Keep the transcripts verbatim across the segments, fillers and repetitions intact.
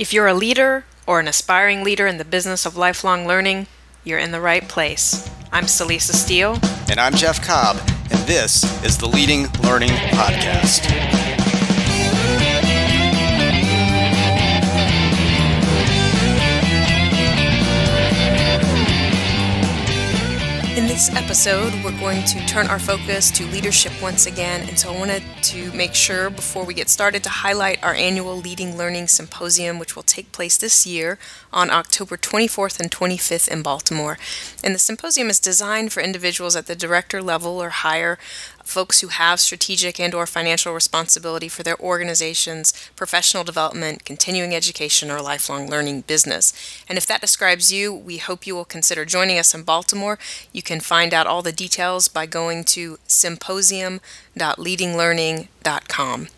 If you're a leader or an aspiring leader in the business of lifelong learning, you're in the right place. I'm Celisa Steele. And I'm Jeff Cobb, and this is the Leading Learning Podcast. In this episode, we're going to turn our focus to leadership once again, and so I wanted to make sure before we get started to highlight our annual Leading Learning Symposium, which will take place this year on October twenty-fourth and twenty-fifth in Baltimore. And the symposium is designed for individuals at the director level or higher, folks who have strategic and or financial responsibility for their organization's professional development, continuing education, or lifelong learning business. And if that describes you, we hope you will consider joining us in Baltimore. You can find out all the details by going to symposium dot leading learning dot com.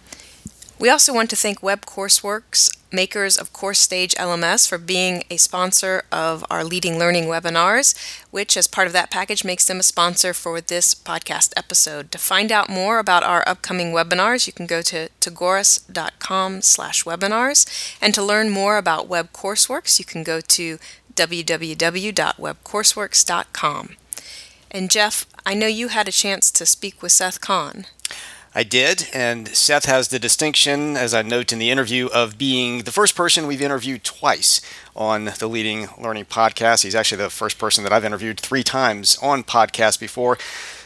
We also want to thank WebCourseWorks, makers of CourseStage L M S, for being a sponsor of our Leading Learning webinars, which as part of that package makes them a sponsor for this podcast episode. To find out more about our upcoming webinars, you can go to tagoras dot com slash webinars. And to learn more about WebCourseWorks, you can go to w w w dot web courseworks dot com. And Jeff, I know you had a chance to speak with Seth Kahn. I did, and Seth has the distinction, as I note in the interview, of being the first person we've interviewed twice on the Leading Learning Podcast. He's actually the first person that I've interviewed three times on podcast before.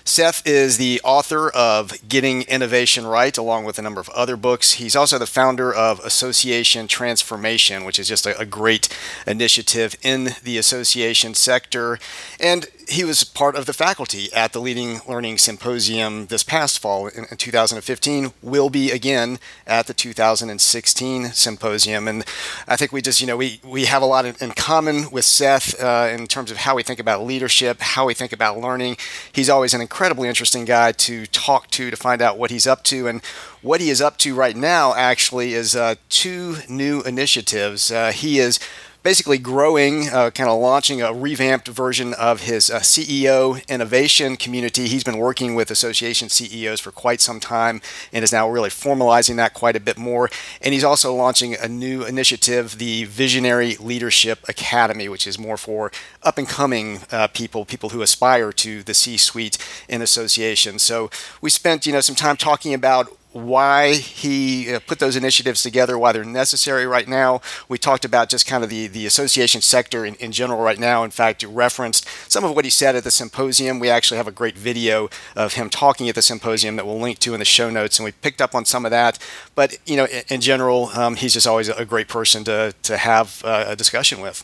Seth is the author of Getting Innovation Right, along with a number of other books. He's also the founder of Association Transformation, which is just a, a great initiative in the association sector. And he was part of the faculty at the Leading Learning Symposium this past fall in, in two thousand fifteen, will be again at the two thousand sixteen Symposium. And I think we just, you know, we, we have a lot in, in common with Seth uh, in terms of how we think about leadership, how we think about learning. He's always an incredible incredibly interesting guy to talk to to find out what he's up to. And what he is up to right now actually is uh, two new initiatives. Uh, he is basically growing, uh, kind of launching a revamped version of his uh, C E O innovation community. He's been working with association C E Os for quite some time and is now really formalizing that quite a bit more. And he's also launching a new initiative, the Visionary Leadership Academy, which is more for up-and-coming uh, people, people who aspire to the C-suite in associations. So we spent, you know, some time talking about why he put those initiatives together, why they're necessary right now. We talked about just kind of the, the association sector in, in general right now. In fact, you referenced some of what he said at the symposium. We actually have a great video of him talking at the symposium that we'll link to in the show notes, and we picked up on some of that. But, you know, in, in general, um, he's just always a great person to, to have uh, a discussion with.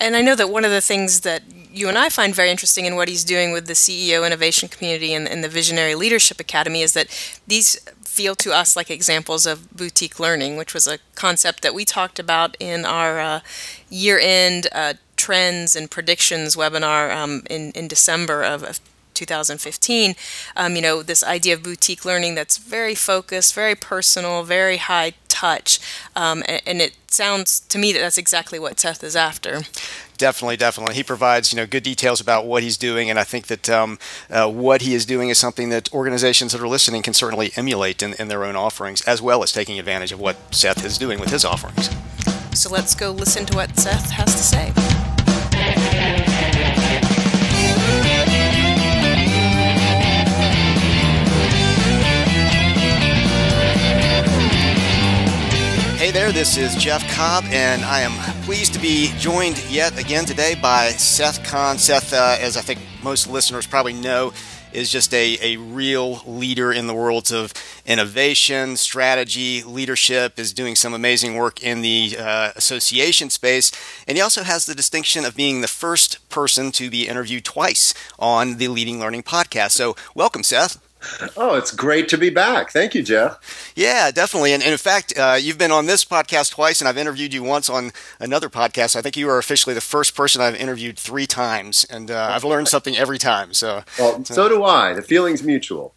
And I know that one of the things that you and I find very interesting in what he's doing with the C E O Innovation Community and, and the Visionary Leadership Academy is that these feel to us like examples of boutique learning, which was a concept that we talked about in our uh, year-end uh, trends and predictions webinar um, in, in December of, of two thousand fifteen. Um, you know, this idea of boutique learning that's very focused, very personal, very high touch, um, and, and it sounds to me that that's exactly what Seth is after. Definitely, definitely. He provides, you know, good details about what he's doing, and I think that um, uh, what he is doing is something that organizations that are listening can certainly emulate in, in their own offerings, as well as taking advantage of what Seth is doing with his offerings. So let's go listen to what Seth has to say. Hey there, this is Jeff Cobb, and I am pleased to be joined yet again today by Seth Kahn. Seth, uh, as I think most listeners probably know, is just a, a real leader in the worlds of innovation, strategy, leadership, is doing some amazing work in the uh, association space. And he also has the distinction of being the first person to be interviewed twice on the Leading Learning Podcast. So welcome, Seth. Oh, it's great to be back. Thank you, Jeff. Yeah, definitely. And, and in fact, uh, you've been on this podcast twice, and I've interviewed you once on another podcast. I think you are officially the first person I've interviewed three times, and uh, I've learned something every time. So, well, so do I. The feeling's mutual.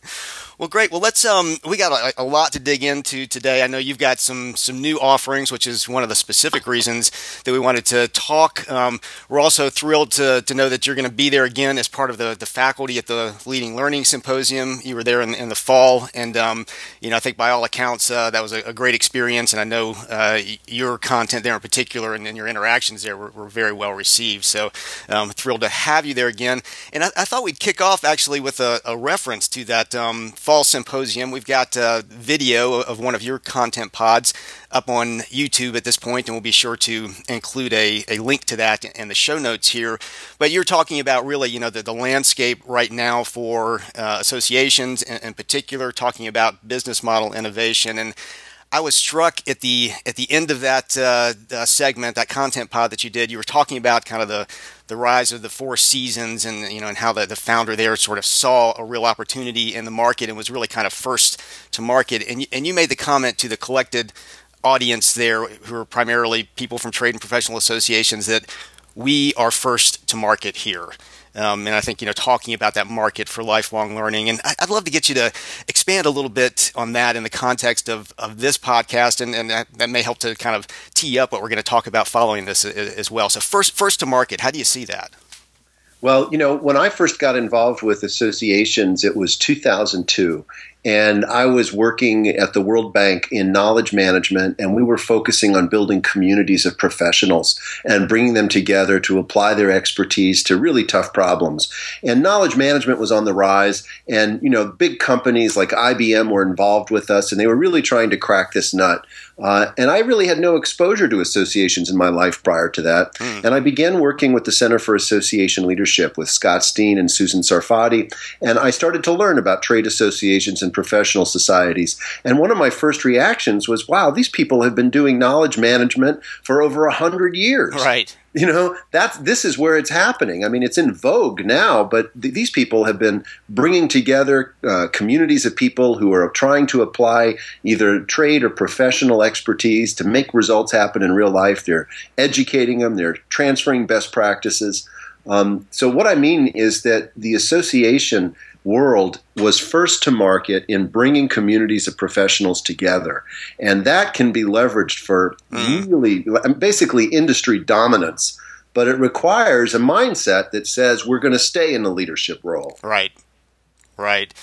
Well, great. Well, let's um, we got a, a lot to dig into today. I know you've got some some new offerings, which is one of the specific reasons that we wanted to talk. Um, we're also thrilled to to know that you're going to be there again as part of the the faculty at the Leading Learning Symposium. You were there in, in the fall, and um, you know, I think by all accounts uh, that was a, a great experience. And I know uh, your content there in particular, and, and your interactions there were, were very well received. So um, thrilled to have you there again. And I, I thought we'd kick off actually with a, a reference to that. Um, Fall Symposium. We've got a video of one of your content pods up on YouTube at this point, and we'll be sure to include a, a link to that in the show notes here. But you're talking about really, you know, the, the landscape right now for uh, associations in, in particular, talking about business model innovation. And I was struck at the at the end of that uh, uh, segment, that content pod that you did. You were talking about kind of the the rise of the four seasons, and you know, and how the, the founder there sort of saw a real opportunity in the market and was really kind of first to market. And you, and you made the comment to the collected audience there, who are primarily people from trade and professional associations, that we are first to market here. Um, and I think, you know, talking about that market for lifelong learning. And I'd love to get you to expand a little bit on that in the context of, of this podcast. And, and that, that may help to kind of tee up what we're going to talk about following this as well. So first, first to market, how do you see that? Well, you know, when I first got involved with associations, it was two thousand two. And I was working at the World Bank in knowledge management, and we were focusing on building communities of professionals and bringing them together to apply their expertise to really tough problems. And knowledge management was on the rise, and you know, big companies like I B M were involved with us, and they were really trying to crack this nut. Uh, and I really had no exposure to associations in my life prior to that. Mm. And I began working with the Center for Association Leadership with Scott Steen and Susan Sarfati, and I started to learn about trade associations and professional societies. And one of my first reactions was, wow, these people have been doing knowledge management for over one hundred years. Right. You know, that's, this is where it's happening. I mean, it's in vogue now, but th- these people have been bringing together uh, communities of people who are trying to apply either trade or professional expertise to make results happen in real life. They're educating them. They're transferring best practices. Um, so what I mean is that the association world was first to market in bringing communities of professionals together. And that can be leveraged for mm-hmm. really, basically industry dominance. But it requires a mindset that says we're going to stay in the leadership role. Right, right.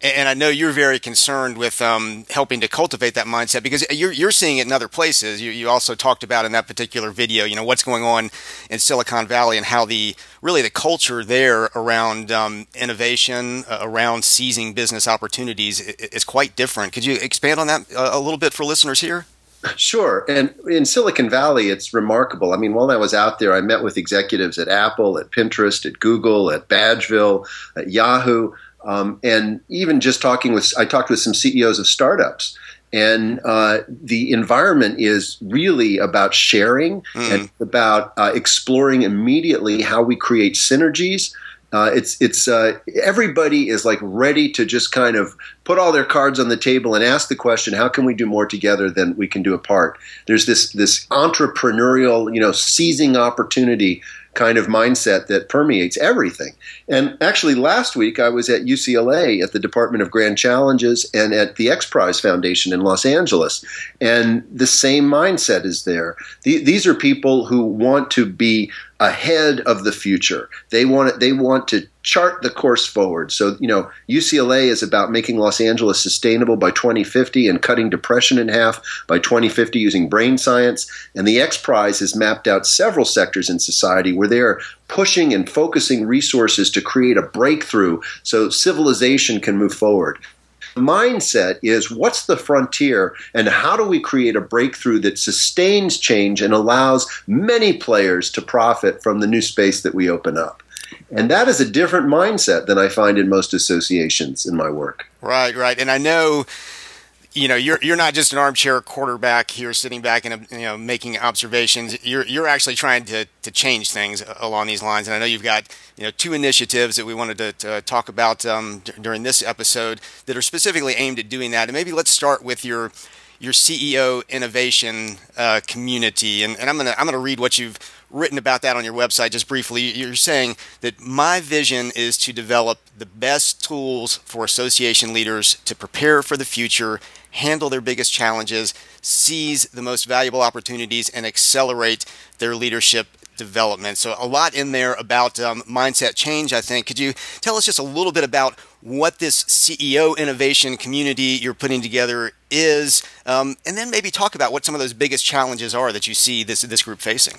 And I know you're very concerned with um, helping to cultivate that mindset, because you're, you're seeing it in other places. You, you also talked about in that particular video, you know, what's going on in Silicon Valley and how the really the culture there around um, innovation, uh, around seizing business opportunities is quite different. Could you expand on that a little bit for listeners here? Sure. And in Silicon Valley, it's remarkable. I mean, while I was out there, I met with executives at Apple, at Pinterest, at Google, at Badgeville, at Yahoo. Um, and even just talking with, I talked with some C E Os of startups, and uh, the environment is really about sharing mm. and about uh, exploring immediately how we create synergies. Uh, it's it's uh, everybody is like ready to just kind of put all their cards on the table and ask the question, how can we do more together than we can do apart? There's this this entrepreneurial, you know, seizing opportunity kind of mindset that permeates everything. And actually last week I was at U C L A at the Department of Grand Challenges and at the XPRIZE Foundation in Los Angeles. And the same mindset is there. The, these are people who want to be ahead of the future. They want they want to chart the course forward. So, you know, U C L A is about making Los Angeles sustainable by twenty fifty and cutting depression in half by twenty fifty using brain science. And the XPRIZE has mapped out several sectors in society where they are pushing and focusing resources to create a breakthrough so civilization can move forward. The mindset is, what's the frontier and how do we create a breakthrough that sustains change and allows many players to profit from the new space that we open up? And that is a different mindset than I find in most associations in my work. Right, right. And I know, you know, you're you're not just an armchair quarterback here sitting back and, you know, making observations. You're you're actually trying to, to change things along these lines. And I know you've got, you know, two initiatives that we wanted to, to talk about um, d- during this episode that are specifically aimed at doing that. And maybe let's start with your your C E O innovation uh, community. And, and I'm gonna I'm gonna read what you've written about that on your website just briefly. You're saying that my vision is to develop the best tools for association leaders to prepare for the future, handle their biggest challenges, seize the most valuable opportunities, and accelerate their leadership development. So a lot in there about um, mindset change, I think. Could you tell us just a little bit about what this C E O innovation community you're putting together is, um, and then maybe talk about what some of those biggest challenges are that you see this this group facing?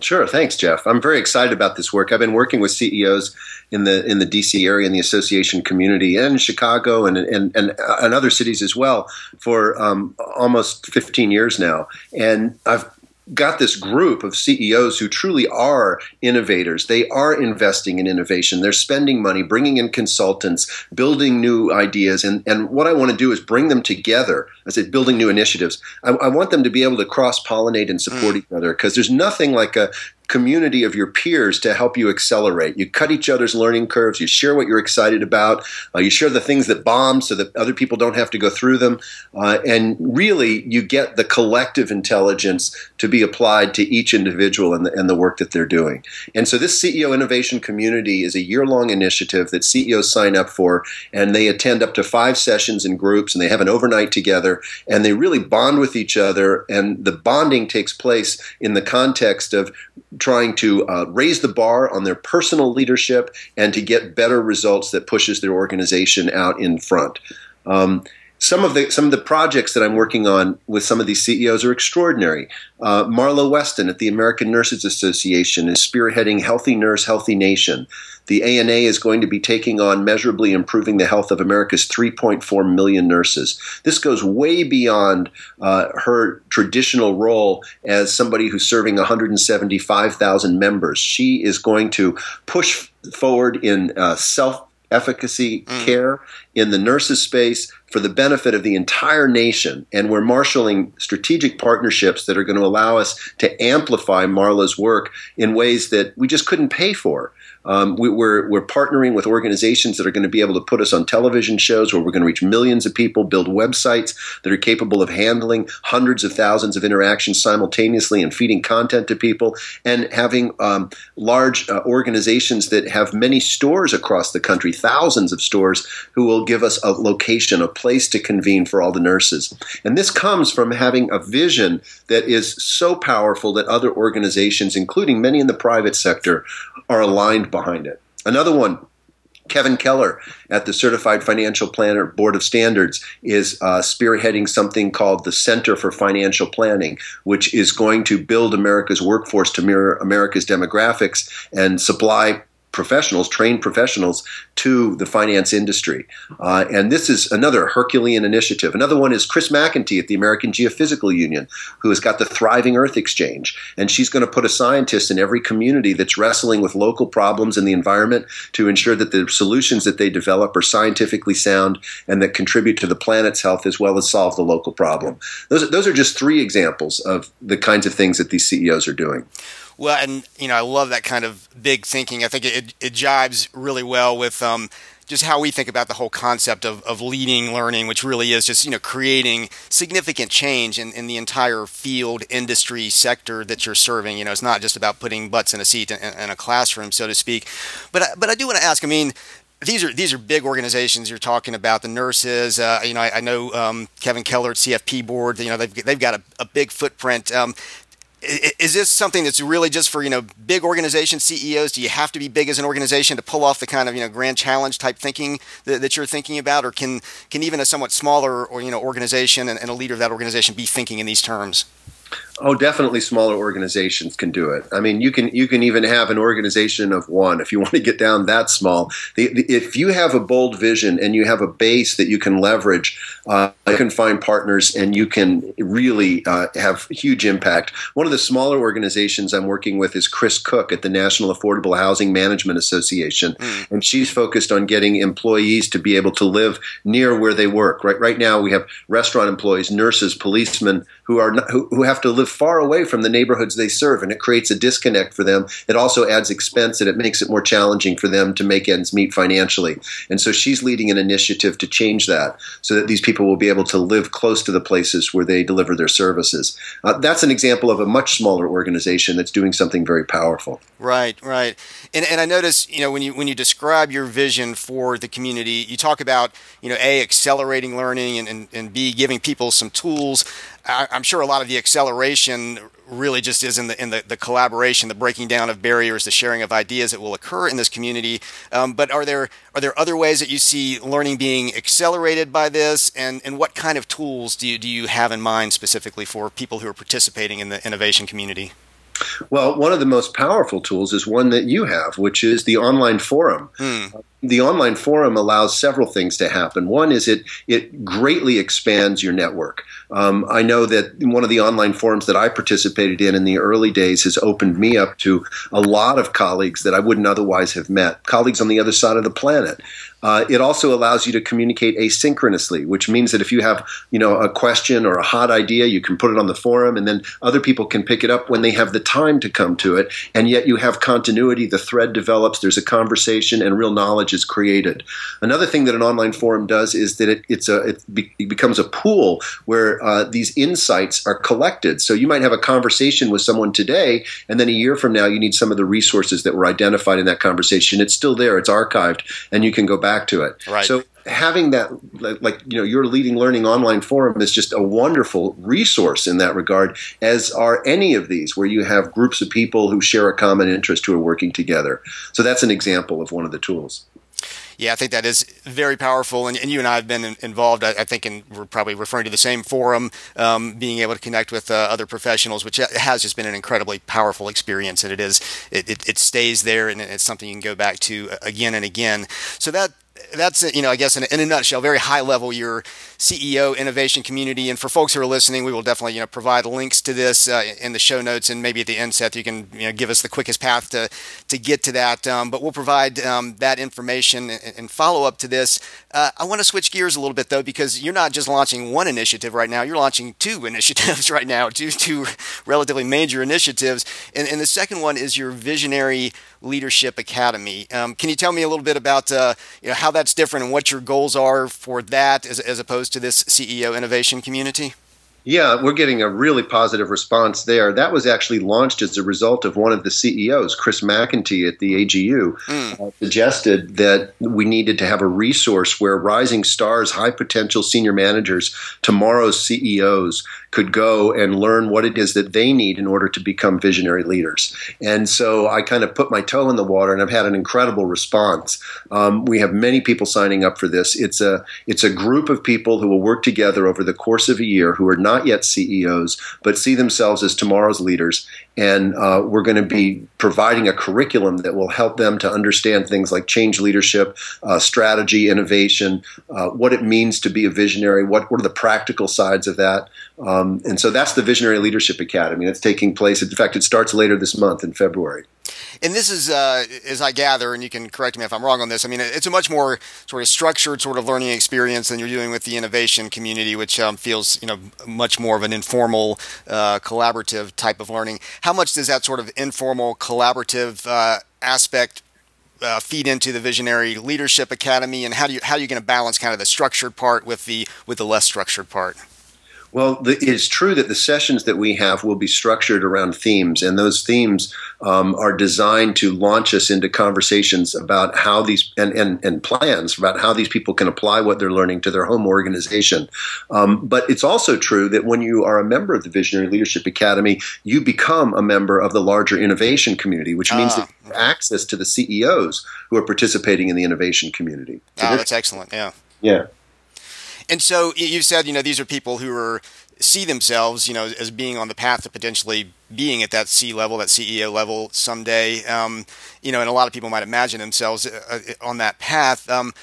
Sure. Thanks, Jeff. I'm very excited about this work. I've been working with C E Os in the in the D C area and the association community and Chicago and and, and, and other cities as well for um, almost fifteen years now. And I've got this group of C E Os who truly are innovators. They are investing in innovation. They're spending money, bringing in consultants, building new ideas. And, and what I want to do is bring them together. I said building new initiatives. I, I want them to be able to cross-pollinate and support mm. each other, because there's nothing like a community of your peers to help you accelerate. You cut each other's learning curves. You share what you're excited about. Uh, you share the things that bomb so that other people don't have to go through them. Uh, and really, you get the collective intelligence to be applied to each individual and the, and the work that they're doing. And so this C E O Innovation Community is a year-long initiative that C E Os sign up for, and they attend up to five sessions in groups, and they have an overnight together, and they really bond with each other. And the bonding takes place in the context of trying to uh, raise the bar on their personal leadership and to get better results that pushes their organization out in front. Um, some of the some of the projects that I'm working on with some of these C E Os are extraordinary. Uh, Marlo Weston at the American Nurses Association is spearheading Healthy Nurse, Healthy Nation. The A N A is going to be taking on measurably improving the health of America's three point four million nurses. This goes way beyond uh, her traditional role as somebody who's serving one hundred seventy-five thousand members. She is going to push forward in uh, self-efficacy mm. care in the nurses space for the benefit of the entire nation, and we're marshaling strategic partnerships that are going to allow us to amplify Marlo's work in ways that we just couldn't pay for. Um, we, we're we're partnering with organizations that are going to be able to put us on television shows where we're going to reach millions of people, build websites that are capable of handling hundreds of thousands of interactions simultaneously and feeding content to people, and having um, large uh, organizations that have many stores across the country, thousands of stores, who will give us a location, a place to convene for all the nurses. And this comes from having a vision that is so powerful that other organizations, including many in the private sector, are aligned behind it. Another one, Kevin Keller at the Certified Financial Planner Board of Standards is uh, spearheading something called the Center for Financial Planning, which is going to build America's workforce to mirror America's demographics and supply professionals, trained professionals, to the finance industry. Uh, and this is another Herculean initiative. Another one is Chris McEntee at the American Geophysical Union, who has got the Thriving Earth Exchange. And she's going to put a scientist in every community that's wrestling with local problems in the environment to ensure that the solutions that they develop are scientifically sound and that contribute to the planet's health as well as solve the local problem. Those are, those are just three examples of the kinds of things that these C E Os are doing. Well, and, you know, I love that kind of big thinking. I think it, it jibes really well with um, just how we think about the whole concept of, of leading learning, which really is just, you know, creating significant change in, in the entire field, industry, sector that you're serving. You know, it's not just about putting butts in a seat in, in a classroom, so to speak. But I, but I do want to ask, I mean, These are these are big organizations you're talking about. The nurses, uh, you know, I, I know um, Kevin Keller at C F P board. You know, they've they've got a, a big footprint. Um, Is this something that's really just for, you know, big organization C E Os? Do you have to be big as an organization to pull off the kind of, you know, grand challenge type thinking that, that you're thinking about? Or can can even a somewhat smaller, or, you know, organization and, and a leader of that organization be thinking in these terms? Oh, definitely smaller organizations can do it. I mean, you can you can even have an organization of one if you want to get down that small. The, the, if you have a bold vision and you have a base that you can leverage, uh, you can find partners and you can really uh, have huge impact. One of the smaller organizations I'm working with is Chris Cook at the National Affordable Housing Management Association, mm. and she's focused on getting employees to be able to live near where they work. Right, right now, we have restaurant employees, nurses, policemen who are not, who, who have to live live far away from the neighborhoods they serve, and it creates a disconnect for them. It also adds expense, and it makes it more challenging for them to make ends meet financially. And so she's leading an initiative to change that so that these people will be able to live close to the places where they deliver their services. Uh, that's an example of a much smaller organization that's doing something very powerful. Right, right. And and I notice, you know, when you when you describe your vision for the community, you talk about, you know, A, accelerating learning, and, and, and B, giving people some tools. I, I'm sure a lot of the acceleration really just is in the in the, the collaboration, the breaking down of barriers, the sharing of ideas that will occur in this community. Um, but are there are there other ways that you see learning being accelerated by this? And and what kind of tools do you do you have in mind specifically for people who are participating in the innovation community? Well, one of the most powerful tools is one that you have, which is the online forum. Hmm. The online forum allows several things to happen. One is it it greatly expands your network. Um, I know that one of the online forums that I participated in in the early days has opened me up to a lot of colleagues that I wouldn't otherwise have met, colleagues on the other side of the planet. Uh, it also allows you to communicate asynchronously, which means that if you have, you know, a question or a hot idea, you can put it on the forum, and then other people can pick it up when they have the time to come to it. And yet you have continuity. The thread develops. There's a conversation, and real knowledge is created. Another thing that an online forum does is that it, it's a it, be, it becomes a pool where uh, these insights are collected. So you might have a conversation with someone today, and then a year from now, you need some of the resources that were identified in that conversation. It's still there. It's archived, and you can go back Back to it. Right. So having that, like, you know, your Leading Learning online forum is just a wonderful resource in that regard, as are any of these where you have groups of people who share a common interest who are working together. So that's an example of one of the tools. Yeah, I think that is very powerful. And, and you and I have been in, involved, I, I think, and we're probably referring to the same forum, um, being able to connect with uh, other professionals, which has just been an incredibly powerful experience. And it is, it, it, it stays there, and it's something you can go back to again and again. So that, that's, you know, I guess in a, in a nutshell, very high level, your C E O innovation community. And for folks who are listening, we will definitely, you know, provide links to this uh, in the show notes, and maybe at the end, Seth, you can, you know, give us the quickest path to to get to that. Um, but we'll provide um, that information and, and follow up to this. Uh, I want to switch gears a little bit though, because you're not just launching one initiative right now; you're launching two initiatives right now, two two relatively major initiatives. And, and the second one is your Visionary Leadership Academy. Um, can you tell me a little bit about uh, you know, how that's different and what your goals are for that as, as opposed to this C E O innovation community? Yeah, we're getting a really positive response there. That was actually launched as a result of one of the C E Os, Chris McEntee at the A G U, mm. uh, suggested that we needed to have a resource where rising stars, high potential senior managers, tomorrow's C E Os could go and learn what it is that they need in order to become visionary leaders. And so I kind of put my toe in the water, and I've had an incredible response. Um, we have many people signing up for this. It's a it's a group of people who will work together over the course of a year who are not yet C E Os, but see themselves as tomorrow's leaders. And uh, we're going to be providing a curriculum that will help them to understand things like change leadership, uh, strategy, innovation, uh, what it means to be a visionary, what, what are the practical sides of that. Um, and so that's the Visionary Leadership Academy. It's taking place. In fact, it starts later this month in February. And this is, uh, as I gather, and you can correct me if I'm wrong on this, I mean, it's a much more sort of structured sort of learning experience than you're doing with the innovation community, which um, feels, you know, much more of an informal, uh, collaborative type of learning. How much does that sort of informal, collaborative uh, aspect uh, feed into the Visionary Leadership Academy, and how do you how are you going to balance kind of the structured part with the with the less structured part? Well, the, it's true that the sessions that we have will be structured around themes, and those themes um, are designed to launch us into conversations about how these and, and, and plans about how these people can apply what they're learning to their home organization. Um, but it's also true that when you are a member of the Visionary Leadership Academy, you become a member of the larger innovation community, which means ah. that you have access to the C E Os who are participating in the innovation community. So ah, that's excellent. Yeah. Yeah. And so you said, you know, these are people who are see themselves, you know, as being on the path to potentially being at that C level, that C E O level someday. Um, you know, and a lot of people might imagine themselves uh, on that path. Um,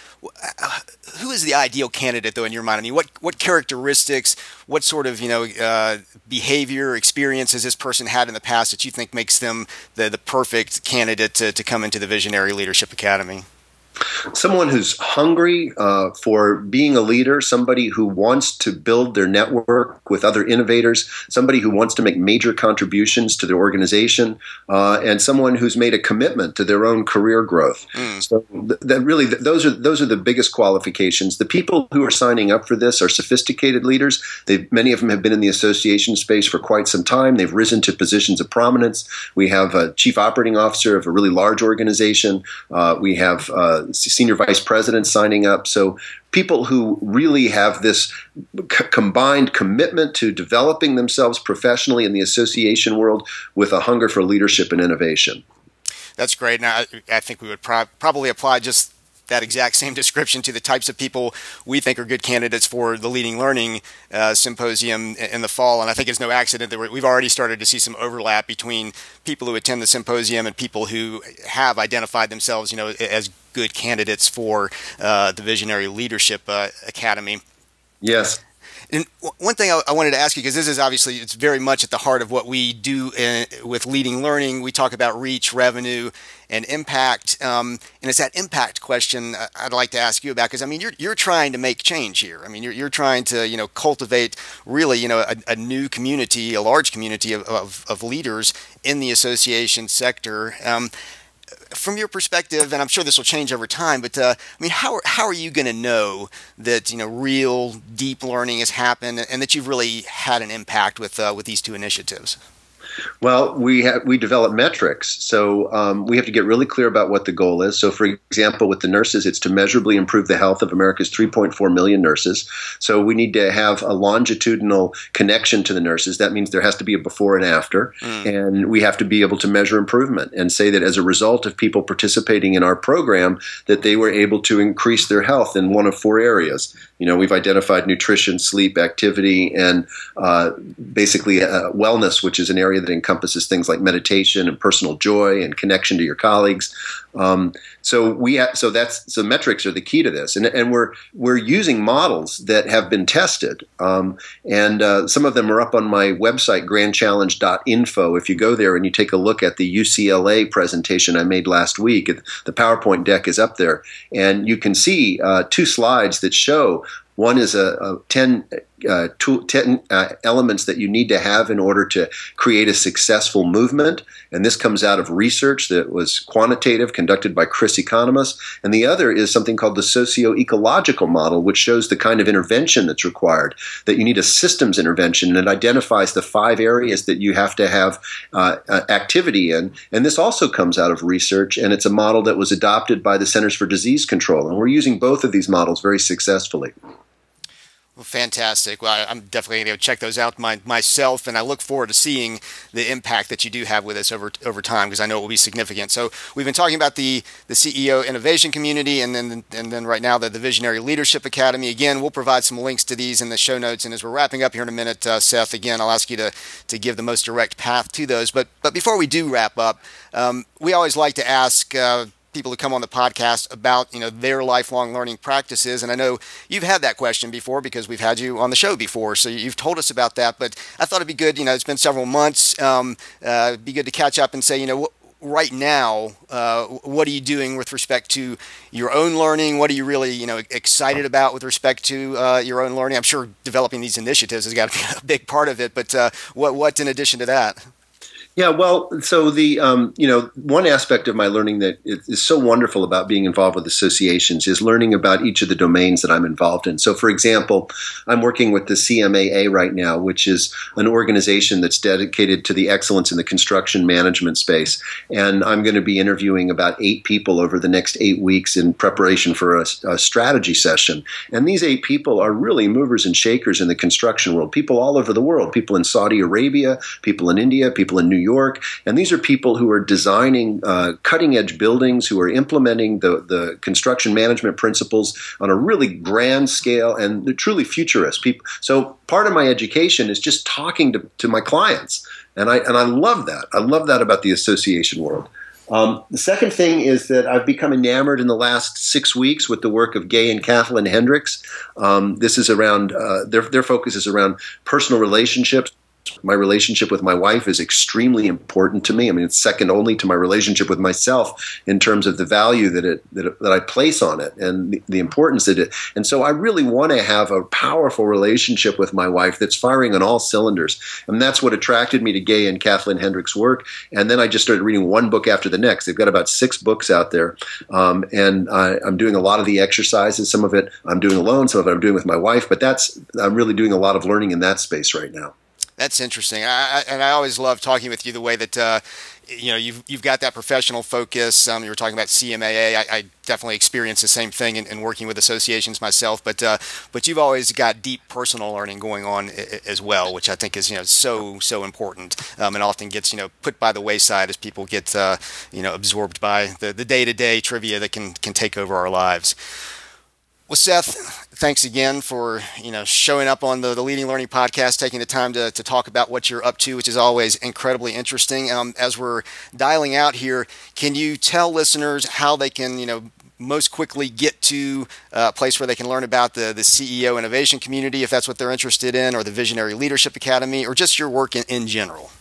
who is the ideal candidate, though, in your mind? I mean, what what characteristics, what sort of, you know, uh, behavior, experience has this person had in the past that you think makes them the, the perfect candidate to, to come into the Visionary Leadership Academy? Someone who's hungry uh, for being a leader, somebody who wants to build their network with other innovators, somebody who wants to make major contributions to their organization, uh, and someone who's made a commitment to their own career growth. Mm. So th- that really, th- those are those are the biggest qualifications. The people who are signing up for this are sophisticated leaders. They've, many of them have been in the association space for quite some time. They've risen to positions of prominence. We have a chief operating officer of a really large organization. Uh, we have uh, senior vice president signing up. So people who really have this c- combined commitment to developing themselves professionally in the association world with a hunger for leadership and innovation. That's great. And I, I think we would pro- probably apply just that exact same description to the types of people we think are good candidates for the Leading Learning uh, Symposium in the fall. And I think it's no accident that we're, we've already started to see some overlap between people who attend the symposium and people who have identified themselves, you know, as good candidates for uh, the Visionary Leadership uh, Academy. Yes. And one thing I wanted to ask you, because this is obviously, it's very much at the heart of what we do in, with Leading Learning. We talk about reach, revenue, and impact. Um, and it's that impact question I'd like to ask you about, because I mean, you're you're trying to make change here. I mean, you're you're trying to, you know, cultivate really, you know, a, a new community, a large community of, of, of leaders in the association sector. Um, From your perspective, and I'm sure this will change over time, but uh, I mean, how are, how are you going to know that, you know, real deep learning has happened and that you've really had an impact with uh, with these two initiatives? Well, we have, we develop metrics, so um, we have to get really clear about what the goal is. So, for example, with the nurses, it's to measurably improve the health of America's three point four million nurses. So we need to have a longitudinal connection to the nurses. That means there has to be a before and after, mm. and we have to be able to measure improvement and say that as a result of people participating in our program, that they were able to increase their health in one of four areas. You know, we've identified nutrition, sleep, activity, and uh, basically uh, wellness, which is an area that encompasses things like meditation and personal joy and connection to your colleagues. Um, so we ha- so that's so metrics are the key to this, and and we're we're using models that have been tested, um, and uh, some of them are up on my website grand challenge dot info. If you go there and you take a look at the U C L A presentation I made last week, the PowerPoint deck is up there, and you can see uh, two slides that show. One is a, a ten, uh, two, ten uh, elements that you need to have in order to create a successful movement, and this comes out of research that was quantitative, conducted by Chris Economist. And the other is something called the socio-ecological model, which shows the kind of intervention that's required, that you need a systems intervention, and it identifies the five areas that you have to have uh, activity in. And this also comes out of research, and it's a model that was adopted by the Centers for Disease Control, and we're using both of these models very successfully. Well, fantastic. Well, I'm definitely going to go check those out my, myself, and I look forward to seeing the impact that you do have with us over over time, because I know it will be significant. So we've been talking about the, the C E O innovation community, and then and then right now the, the Visionary Leadership Academy. Again, we'll provide some links to these in the show notes, and as we're wrapping up here in a minute, uh, Seth, again, I'll ask you to, to give the most direct path to those. But, but before we do wrap up, um, we always like to ask uh, – people who come on the podcast about, you know, their lifelong learning practices. And I know you've had that question before because we've had you on the show before. So you've told us about that, but I thought it'd be good, you know, it's been several months, um, uh, it'd be good to catch up and say, you know, wh- right now, uh, what are you doing with respect to your own learning? What are you really, you know, excited about with respect to uh, your own learning? I'm sure developing these initiatives has got to be a big part of it, but uh, what what's in addition to that? Yeah, well, so the, um, you know, one aspect of my learning that is so wonderful about being involved with associations is learning about each of the domains that I'm involved in. So, for example, I'm working with the C M A A right now, which is an organization that's dedicated to the excellence in the construction management space. And I'm going to be interviewing about eight people over the next eight weeks in preparation for a, a strategy session. And these eight people are really movers and shakers in the construction world, people all over the world, people in Saudi Arabia, people in India, people in New York, and these are people who are designing uh, cutting-edge buildings, who are implementing the, the construction management principles on a really grand scale, and they're truly futurist people. So part of my education is just talking to, to my clients, and I and I love that. I love that about the association world. Um, the second thing is that I've become enamored in the last six weeks with the work of Gay and Kathleen Hendricks. Um, this is around uh, their their focus is around personal relationships, My relationship with my wife is extremely important to me. I mean, it's second only to my relationship with myself in terms of the value that it, that, it, that I place on it and the, the importance that it. And so I really want to have a powerful relationship with my wife that's firing on all cylinders. And that's what attracted me to Gay and Kathleen Hendricks' work. And then I just started reading one book after the next. They've got about six books out there. Um, and I, I'm doing a lot of the exercises. Some of it I'm doing alone, some of it I'm doing with my wife. But that's I'm really doing a lot of learning in that space right now. That's interesting. I, and I always love talking with you the way that, uh, you know, you've, you've got that professional focus. Um, you were talking about C M A A. I, I definitely experienced the same thing in, in working with associations myself. But uh, but you've always got deep personal learning going on as well, which I think is, you know, so, so important um, and often gets, you know, put by the wayside as people get, uh, you know, absorbed by the, the day-to-day trivia that can can take over our lives. Well, Seth, thanks again for, you know, showing up on the, the Leading Learning Podcast, taking the time to, to talk about what you're up to, which is always incredibly interesting. Um, as we're dialing out here, can you tell listeners how they can, you know, most quickly get to a place where they can learn about the, the C E O innovation community, if that's what they're interested in, or the Visionary Leadership Academy, or just your work in, in general?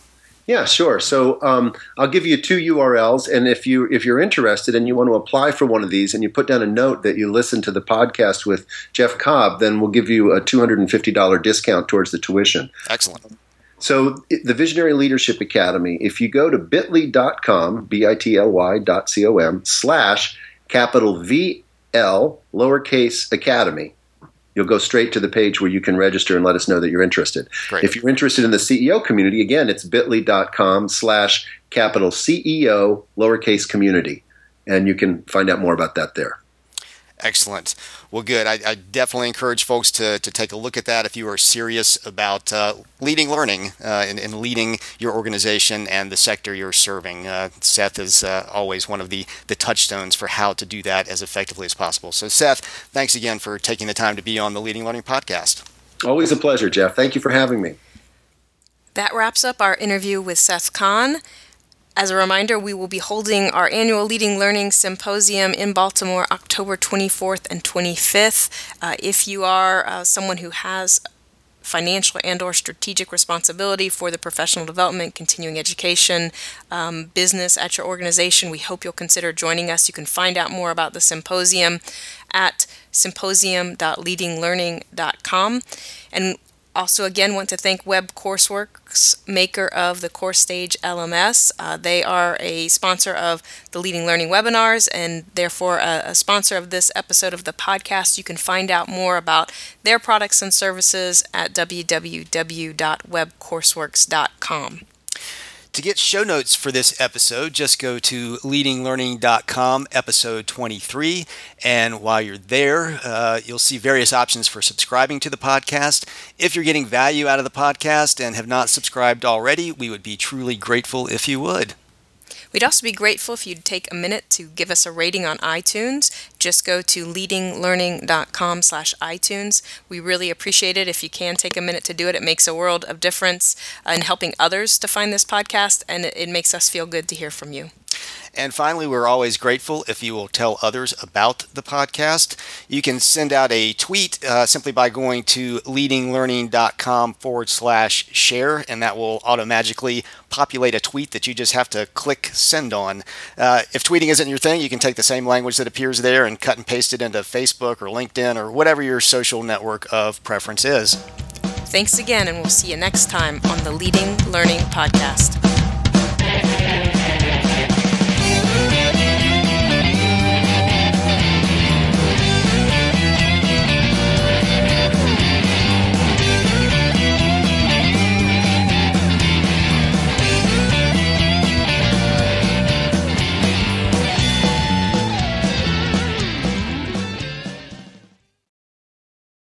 Yeah, sure. So um, I'll give you two U R Ls, and if you if you're interested and you want to apply for one of these, and you put down a note that you listen to the podcast with Jeff Cobb, then we'll give you a two hundred fifty dollars discount towards the tuition. Excellent. So the Visionary Leadership Academy. If you go to bit dot l y dot com, B I T L Y dot C O M slash capital V L lowercase academy. You'll go straight to the page where you can register and let us know that you're interested. Great. If you're interested in the C E O community, again, it's bit dot l y dot com slash capital C E O lowercase community. And you can find out more about that there. Excellent. Well, good. I, I definitely encourage folks to, to take a look at that if you are serious about uh, leading learning uh, and, and leading your organization and the sector you're serving. Uh, Seth is uh, always one of the, the touchstones for how to do that as effectively as possible. So, Seth, thanks again for taking the time to be on the Leading Learning Podcast. Always a pleasure, Jeff. Thank you for having me. That wraps up our interview with Seth Kahn. As a reminder, we will be holding our annual Leading Learning Symposium in Baltimore, October twenty-fourth and twenty-fifth. Uh, if you are uh, someone who has financial and or strategic responsibility for the professional development, continuing education, um, business at your organization, we hope you'll consider joining us. You can find out more about the symposium at symposium dot leading learning dot com. And also, again, want to thank WebCourseWorks, maker of the CourseStage L M S. Uh, they are a sponsor of the Leading Learning webinars and therefore a, a sponsor of this episode of the podcast. You can find out more about their products and services at w w w dot web courseworks dot com. To get show notes for this episode, just go to leading learning dot com, episode twenty-three, and while you're there, uh, you'll see various options for subscribing to the podcast. If you're getting value out of the podcast and have not subscribed already, we would be truly grateful if you would. We'd also be grateful if you'd take a minute to give us a rating on iTunes. Just go to leading learning dot com slash iTunes. We really appreciate it. If you can take a minute to do it, it makes a world of difference in helping others to find this podcast, and it makes us feel good to hear from you. And finally, we're always grateful if you will tell others about the podcast. You can send out a tweet uh, simply by going to leading learning dot com forward slash share, and that will automatically populate a tweet that you just have to click send on. Uh, if tweeting isn't your thing, you can take the same language that appears there and cut and paste it into Facebook or LinkedIn or whatever your social network of preference is. Thanks again, and we'll see you next time on the Leading Learning Podcast.